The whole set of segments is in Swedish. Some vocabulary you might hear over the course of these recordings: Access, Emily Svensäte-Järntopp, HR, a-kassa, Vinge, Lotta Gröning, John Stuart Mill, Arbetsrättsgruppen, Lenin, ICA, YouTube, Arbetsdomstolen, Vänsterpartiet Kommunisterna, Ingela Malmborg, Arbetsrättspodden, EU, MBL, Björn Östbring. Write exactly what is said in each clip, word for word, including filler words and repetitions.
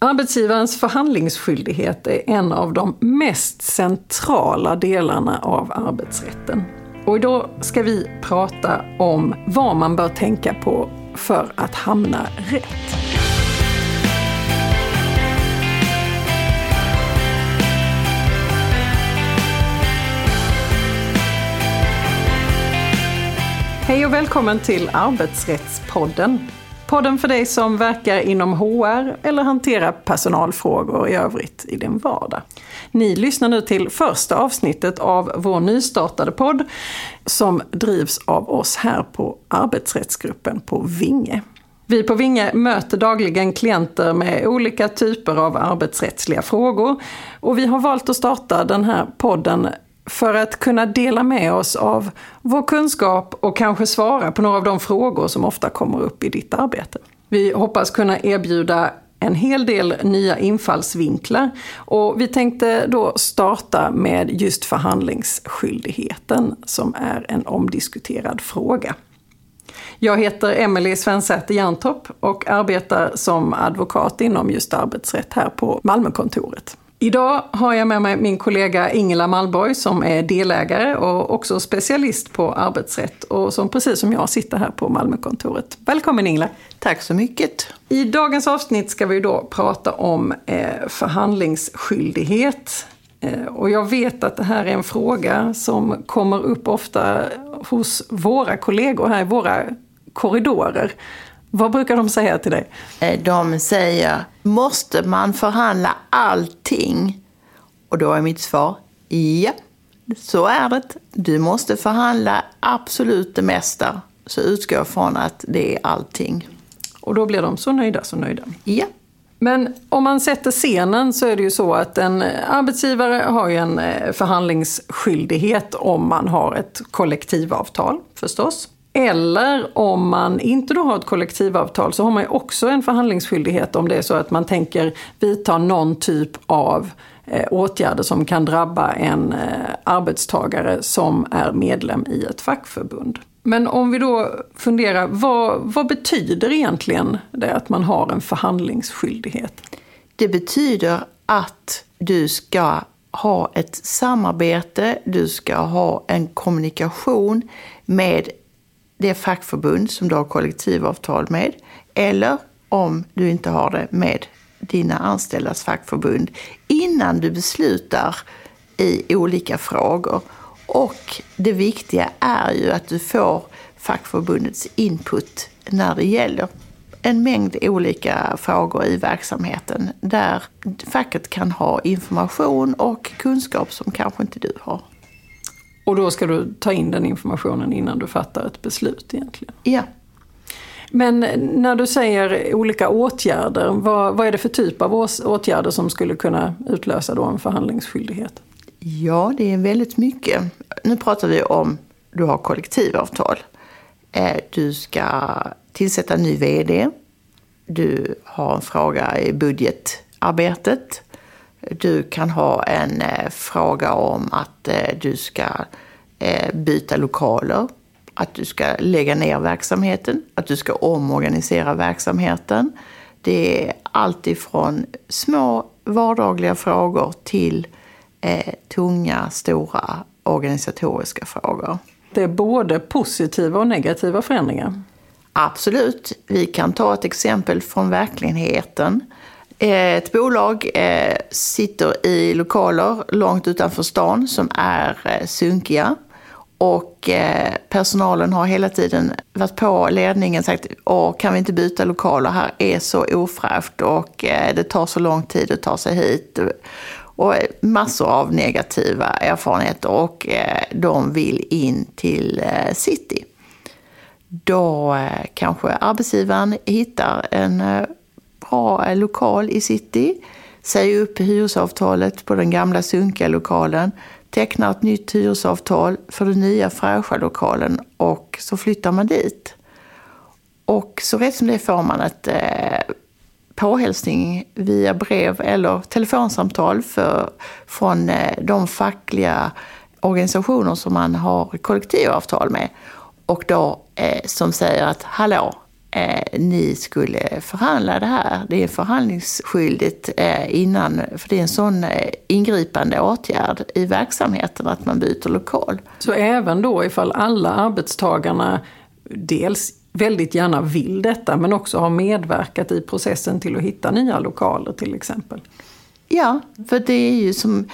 Arbetsgivarens förhandlingsskyldighet är en av de mest centrala delarna av arbetsrätten. Och idag ska vi prata om vad man bör tänka på för att hamna rätt. Hej och välkommen till Arbetsrättspodden. Podden för dig som verkar inom H R eller hanterar personalfrågor i övrigt i din vardag. Ni lyssnar nu till första avsnittet av vår nystartade podd som drivs av oss här på Arbetsrättsgruppen på Vinge. Vi på Vinge möter dagligen klienter med olika typer av arbetsrättsliga frågor och vi har valt att starta den här podden för att kunna dela med oss av vår kunskap och kanske svara på några av de frågor som ofta kommer upp i ditt arbete. Vi hoppas kunna erbjuda en hel del nya infallsvinklar och vi tänkte då starta med just förhandlingsskyldigheten som är en omdiskuterad fråga. Jag heter Emily Svensäte-Järntopp och arbetar som advokat inom just arbetsrätt här på Malmökontoret. Idag har jag med mig min kollega Ingela Malmborg som är delägare och också specialist på arbetsrätt och som precis som jag sitter här på Malmökontoret. Välkommen Ingela! Tack så mycket! I dagens avsnitt ska vi då prata om förhandlingsskyldighet och jag vet att det här är en fråga som kommer upp ofta hos våra kollegor här i våra korridorer. Vad brukar de säga till dig? De säger, måste man förhandla allting? Och då är mitt svar, ja, så är det. Du måste förhandla absolut det mesta. Så utgår från att det är allting. Och då blir de så nöjda, så nöjda. Ja. Men om man sätter scenen så är det ju så att en arbetsgivare har ju en förhandlingsskyldighet om man har ett kollektivavtal, förstås. Eller om man inte då har ett kollektivavtal så har man ju också en förhandlingsskyldighet om det är så att man tänker vidta någon typ av åtgärder som kan drabba en arbetstagare som är medlem i ett fackförbund. Men om vi då funderar, vad, vad betyder egentligen det att man har en förhandlingsskyldighet? Det betyder att du ska ha ett samarbete, du ska ha en kommunikation med det fackförbund som du har kollektivavtal med eller om du inte har det med dina anställdas fackförbund innan du beslutar i olika frågor. Och det viktiga är ju att du får fackförbundets input när det gäller en mängd olika frågor i verksamheten där facket kan ha information och kunskap som kanske inte du har. Och då ska du ta in den informationen innan du fattar ett beslut egentligen. Ja. Men när du säger olika åtgärder, vad, vad är det för typ av åtgärder som skulle kunna utlösa då en förhandlingsskyldighet? Ja, det är väldigt mycket. Nu pratar vi om du har kollektivavtal. Du ska tillsätta en ny vd. Du har en fråga i budgetarbetet. Du kan ha en eh, fråga om att eh, du ska eh, byta lokaler, att du ska lägga ner verksamheten, att du ska omorganisera verksamheten. Det är allt ifrån små vardagliga frågor till eh, tunga, stora organisatoriska frågor. Det är både positiva och negativa förändringar. Absolut. Vi kan ta ett exempel från verkligheten. Ett bolag sitter i lokaler långt utanför stan som är sunkiga och personalen har hela tiden varit på ledningen och sagt att kan vi inte byta lokaler, här är så ofräscht och det tar så lång tid att ta sig hit och massor av negativa erfarenheter och de vill in till city. Då kanske arbetsgivaren hittar en ha lokal i city, säger upp hyresavtalet på den gamla sunkiga lokalen, tecknar ett nytt hyresavtal för den nya fräscha lokalen och så flyttar man dit. Och så rätt som det får man ett eh, påhälsning via brev eller telefonsamtal för, från eh, de fackliga organisationer som man har kollektivavtal med och då eh, som säger att hallå, eh, ni skulle förhandla det här. Det är förhandlingsskyldigt eh, innan, för det är en sån eh, ingripande åtgärd i verksamheten att man byter lokal. Så även då ifall alla arbetstagarna dels väldigt gärna vill detta men också har medverkat i processen till att hitta nya lokaler till exempel? Ja, för det är ju som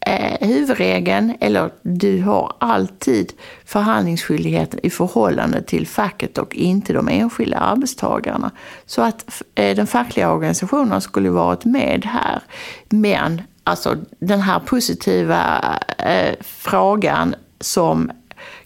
eh, huvudregeln, eller du har alltid förhandlingsskyldigheten i förhållande till facket och inte de enskilda arbetstagarna. Så att eh, den fackliga organisationen skulle varit med här. Men alltså, den här positiva eh, frågan som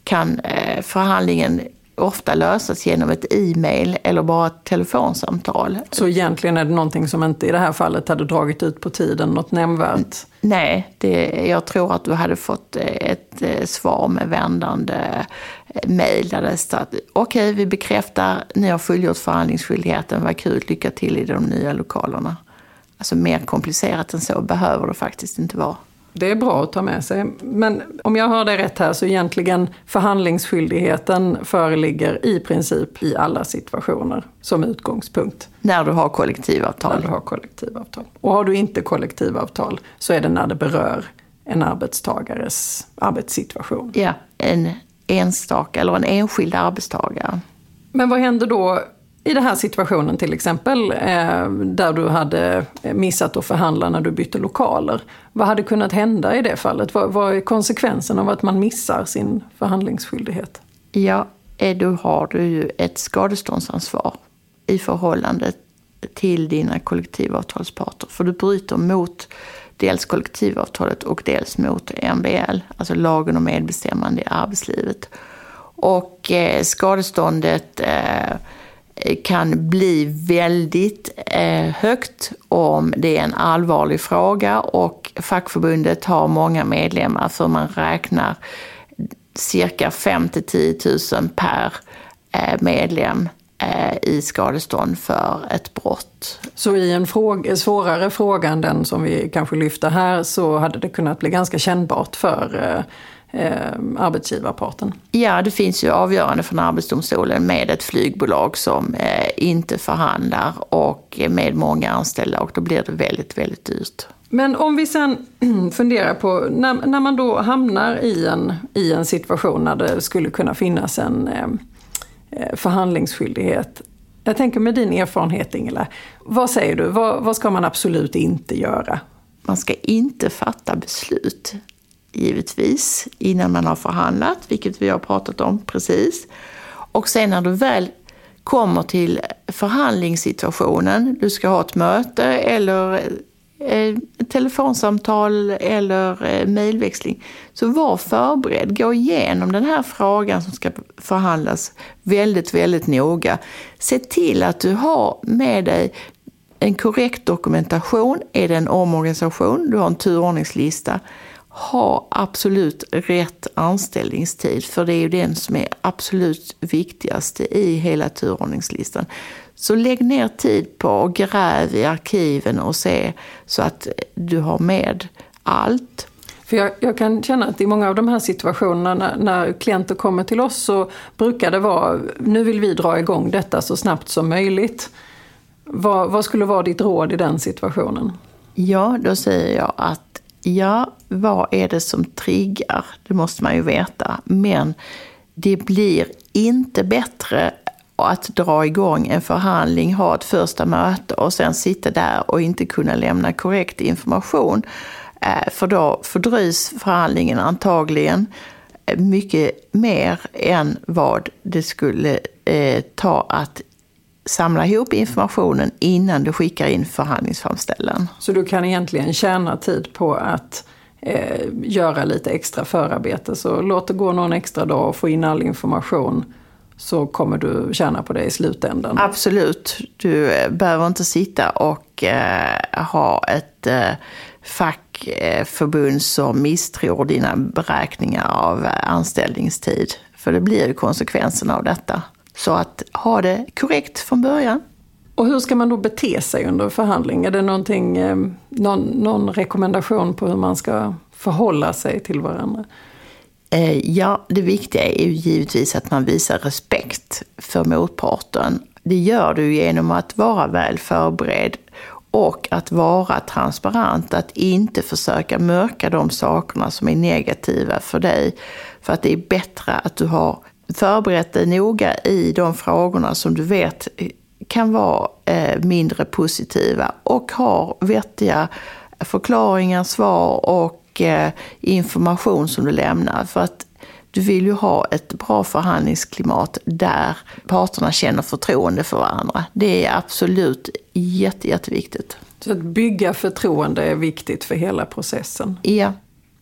kan eh, förhandlingen ofta lösas genom ett e-mail eller bara ett telefonsamtal. Så egentligen är det någonting som inte i det här fallet hade dragit ut på tiden något nämnvärt? Nej, det, jag tror att du hade fått ett svar med vändande mejl där det stod okej, okay, vi bekräftar, ni har fullgjort förhandlingsskyldigheten, vad kul, lycka till i de nya lokalerna. Alltså mer komplicerat än så behöver det faktiskt inte vara. Det är bra att ta med sig. Men om jag hör det rätt här så egentligen förhandlingsskyldigheten föreligger i princip i alla situationer som utgångspunkt. När du har kollektivavtal. När du har kollektivavtal. Och har du inte kollektivavtal så är det när det berör en arbetstagares arbetssituation. Ja, en enstaka eller en enskild arbetstagare. Men vad händer då i den här situationen till exempel, där du hade missat att förhandla när du bytte lokaler? Vad hade kunnat hända i det fallet? Vad är konsekvensen av att man missar sin förhandlingsskyldighet? Ja, då har du ju ett skadeståndsansvar i förhållande till dina kollektivavtalsparter. För du bryter mot dels kollektivavtalet och dels mot M B L, alltså lagen om medbestämmande i arbetslivet. Och skadeståndet kan bli väldigt eh, högt om det är en allvarlig fråga, och fackförbundet har många medlemmar för man räknar cirka fem till tio tusen per eh, medlem eh, i skadestånd för ett brott. Så i en fråga, svårare fråga än den som vi kanske lyfter här, så hade det kunnat bli ganska kännbart för eh, Eh, arbetsgivarparten. Ja, det finns ju avgörande från Arbetsdomstolen med ett flygbolag som eh, inte förhandlar och med många anställda, och då blir det väldigt, väldigt dyrt. Men om vi sen funderar på när, när man då hamnar i en, i en situation där det skulle kunna finnas en eh, förhandlingsskyldighet. Jag tänker med din erfarenhet, Ingela, vad säger du? Vad, vad ska man absolut inte göra? Man ska inte fatta beslut, givetvis, innan man har förhandlat, vilket vi har pratat om precis. Och sen när du väl kommer till förhandlingssituationen, du ska ha ett möte eller ett telefonsamtal eller mejlväxling, så var förberedd, gå igenom den här frågan som ska förhandlas väldigt, väldigt noga. Se till att du har med dig en korrekt dokumentation. Är det en omorganisation, du har en turordningslista. Ha absolut rätt anställningstid, för det är ju den som är absolut viktigaste i hela turordningslistan. Så lägg ner tid på och gräv i arkiven och se så att du har med allt. För jag, jag kan känna att i många av de här situationerna när, när klienter kommer till oss så brukar det vara, nu vill vi dra igång detta så snabbt som möjligt. Vad, vad skulle vara ditt råd i den situationen? Ja, då säger jag att ja, vad är det som triggar? Det måste man ju veta. Men det blir inte bättre att dra igång en förhandling, ha ett första möte och sen sitta där och inte kunna lämna korrekt information. För då fördröjs förhandlingen antagligen mycket mer än vad det skulle ta att samla ihop informationen innan du skickar in förhandlingsframställan. Så du kan egentligen tjäna tid på att eh, göra lite extra förarbete. Så låt det gå någon extra dag och få in all information, så kommer du tjäna på det i slutändan. Absolut. Du behöver inte sitta och eh, ha ett eh, fackförbund som misstror dina beräkningar av anställningstid. För det blir ju konsekvensen av detta. Så att ha det korrekt från början. Och hur ska man då bete sig under förhandling? Är det någonting, någon, någon rekommendation på hur man ska förhålla sig till varandra? Eh, ja, det viktiga är ju givetvis att man visar respekt för motparten. det gör du genom att vara väl förberedd och att vara transparent, att inte försöka mörka de sakerna som är negativa för dig, för att det är bättre att du har förberett dig noga i de frågorna som du vet kan vara eh, mindre positiva och har vettiga förklaringar, svar och eh, information som du lämnar, för att du vill ju ha ett bra förhandlingsklimat där parterna känner förtroende för varandra. Det är absolut jätte, jätteviktigt. Så att bygga förtroende är viktigt för hela processen? Ja.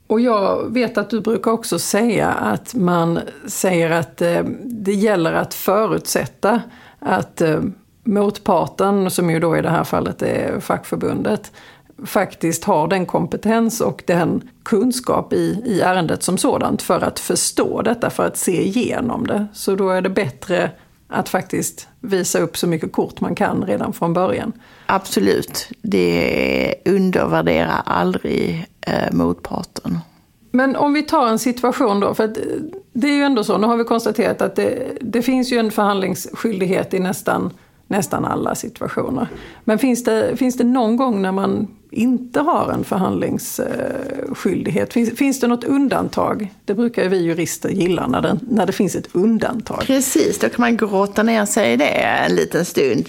Och jag vet att du brukar också säga att man säger att det gäller att förutsätta att motparten, som ju då i det här fallet är fackförbundet, faktiskt har den kompetens och den kunskap i, i ärendet som sådant för att förstå detta, för att se igenom det. Så då är det bättre att faktiskt visa upp så mycket kort man kan redan från början. Absolut. Det undervärderar aldrig eh, motparten. Men om vi tar en situation då, för att det är ju ändå så, nu har vi konstaterat att det, det finns ju en förhandlingsskyldighet i nästan Nästan alla situationer. Men finns det, finns det någon gång när man inte har en förhandlingsskyldighet? Finns, finns det något undantag? Det brukar ju vi jurister gilla när det, när det finns ett undantag. Precis, då kan man gråta när jag säger det en liten stund.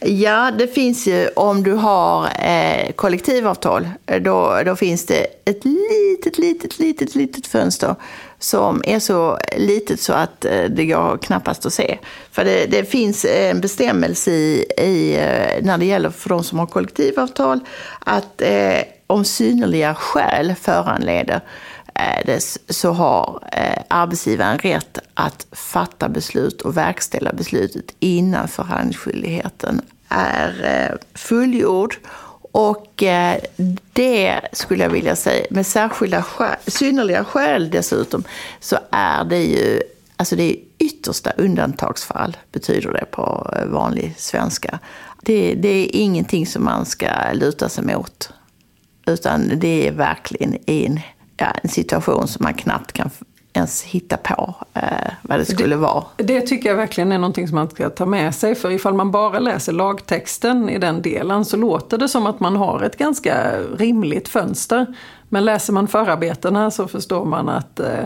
Ja, det finns ju om du har eh, kollektivavtal. Då, då finns det ett litet, litet, litet, litet fönster som är så litet så att eh, det går knappast att se. För det, det finns en bestämmelse i, i, när det gäller för de som har kollektivavtal att eh, om synnerliga skäl föranleder eh, det, så har eh, arbetsgivaren rätt att fatta beslut och verkställa beslutet innan förhandlingsskyldigheten är fullgjord. Och det skulle jag vilja säga, med särskilda skäl, synnerliga skäl dessutom, så är det ju, alltså det är yttersta undantagsfall, betyder det på vanlig svenska. Det, det är ingenting som man ska luta sig mot, utan det är verkligen en, ja, en situation som man knappt kan ens hitta på eh, vad det skulle vara. Det, det tycker jag verkligen är någonting som man ska ta med sig, för ifall man bara läser lagtexten i den delen så låter det som att man har ett ganska rimligt fönster. Men läser man förarbetena så förstår man att eh,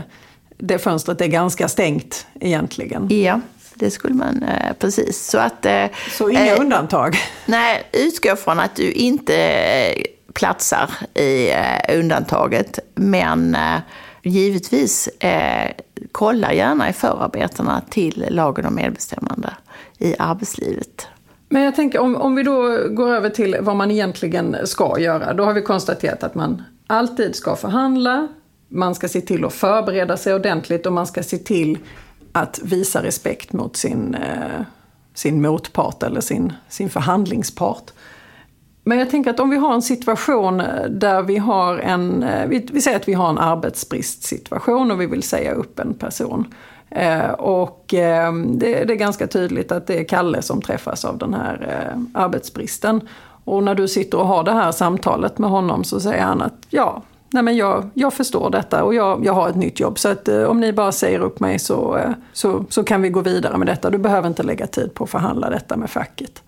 det fönstret är ganska stängt egentligen. Ja, det skulle man eh, precis. Så, att, eh, så inga eh, undantag? Nej, utgå från att du inte eh, platsar i eh, undantaget, men eh, Givetvis eh, kolla gärna i förarbetena till lagen om medbestämmande i arbetslivet. Men jag tänker om, om vi då går över till vad man egentligen ska göra. Då har vi konstaterat att man alltid ska förhandla. Man ska se till att förbereda sig ordentligt och man ska se till att visa respekt mot sin, eh, sin motpart eller sin, sin förhandlingspart. Men jag tänker att om vi har en situation där vi har en, vi säger att vi har en arbetsbristsituation och vi vill säga upp en person. Och det är ganska tydligt att det är Kalle som träffas av den här arbetsbristen. Och när du sitter och har det här samtalet med honom så säger han att ja, nej men jag, jag förstår detta och jag, jag har ett nytt jobb. Så att om ni bara säger upp mig så, så, så kan vi gå vidare med detta. Du behöver inte lägga tid på att förhandla detta med facket.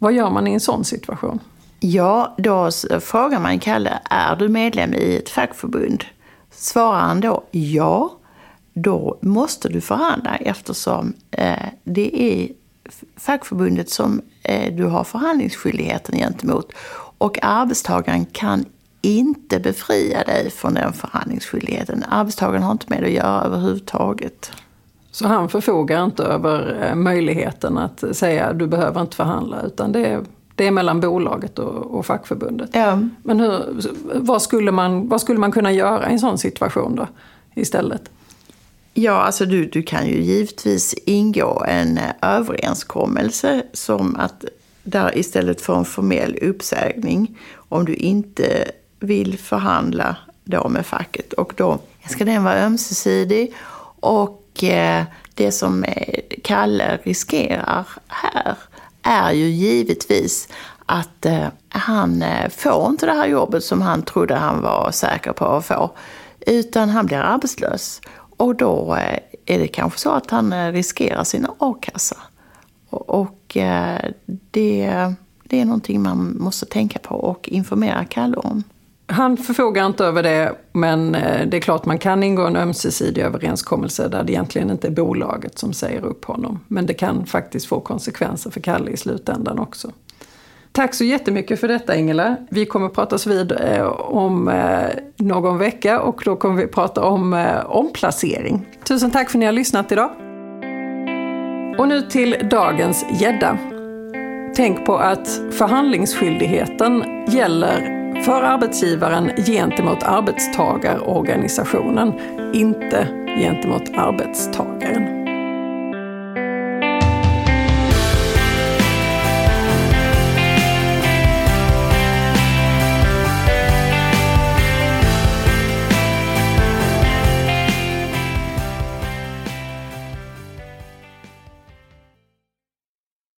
Vad gör man i en sån situation? Ja, då frågar man Kalle, är du medlem i ett fackförbund? Svarar han då ja, då måste du förhandla eftersom eh, det är fackförbundet som eh, du har förhandlingsskyldigheten gentemot. Och arbetstagaren kan inte befria dig från den förhandlingsskyldigheten. Arbetstagaren har inte med att göra överhuvudtaget. Så han förfogar inte över möjligheten att säga att du behöver inte förhandla, utan det är, det är mellan bolaget och, och fackförbundet. Ja. Men hur, vad, skulle man, vad skulle man kunna göra i en sån situation då istället? Ja, alltså du, du kan ju givetvis ingå en överenskommelse som att där istället för en formell uppsägning om du inte vill förhandla då med facket. Och då ska den vara ömsesidig och det som Kalle riskerar här är ju givetvis att han får inte det här jobbet som han trodde han var säker på att få, utan han blir arbetslös. Och då är det kanske så att han riskerar sin a-kassa. Och det, det är någonting man måste tänka på och informera Kalle om. Han förfogar inte över det, men det är klart man kan ingå en ömsesidig överenskommelse där det egentligen inte är bolaget som säger upp honom. Men det kan faktiskt få konsekvenser för Kalle i slutändan också. Tack så jättemycket för detta, Ingela. Vi kommer att pratas vid om någon vecka och då kommer vi att prata om omplacering. Tusen tack för att ni har lyssnat idag. Och nu till dagens gädda. Tänk på att förhandlingsskyldigheten gäller för arbetsgivaren gentemot arbetstagarorganisationen, inte gentemot arbetstagaren.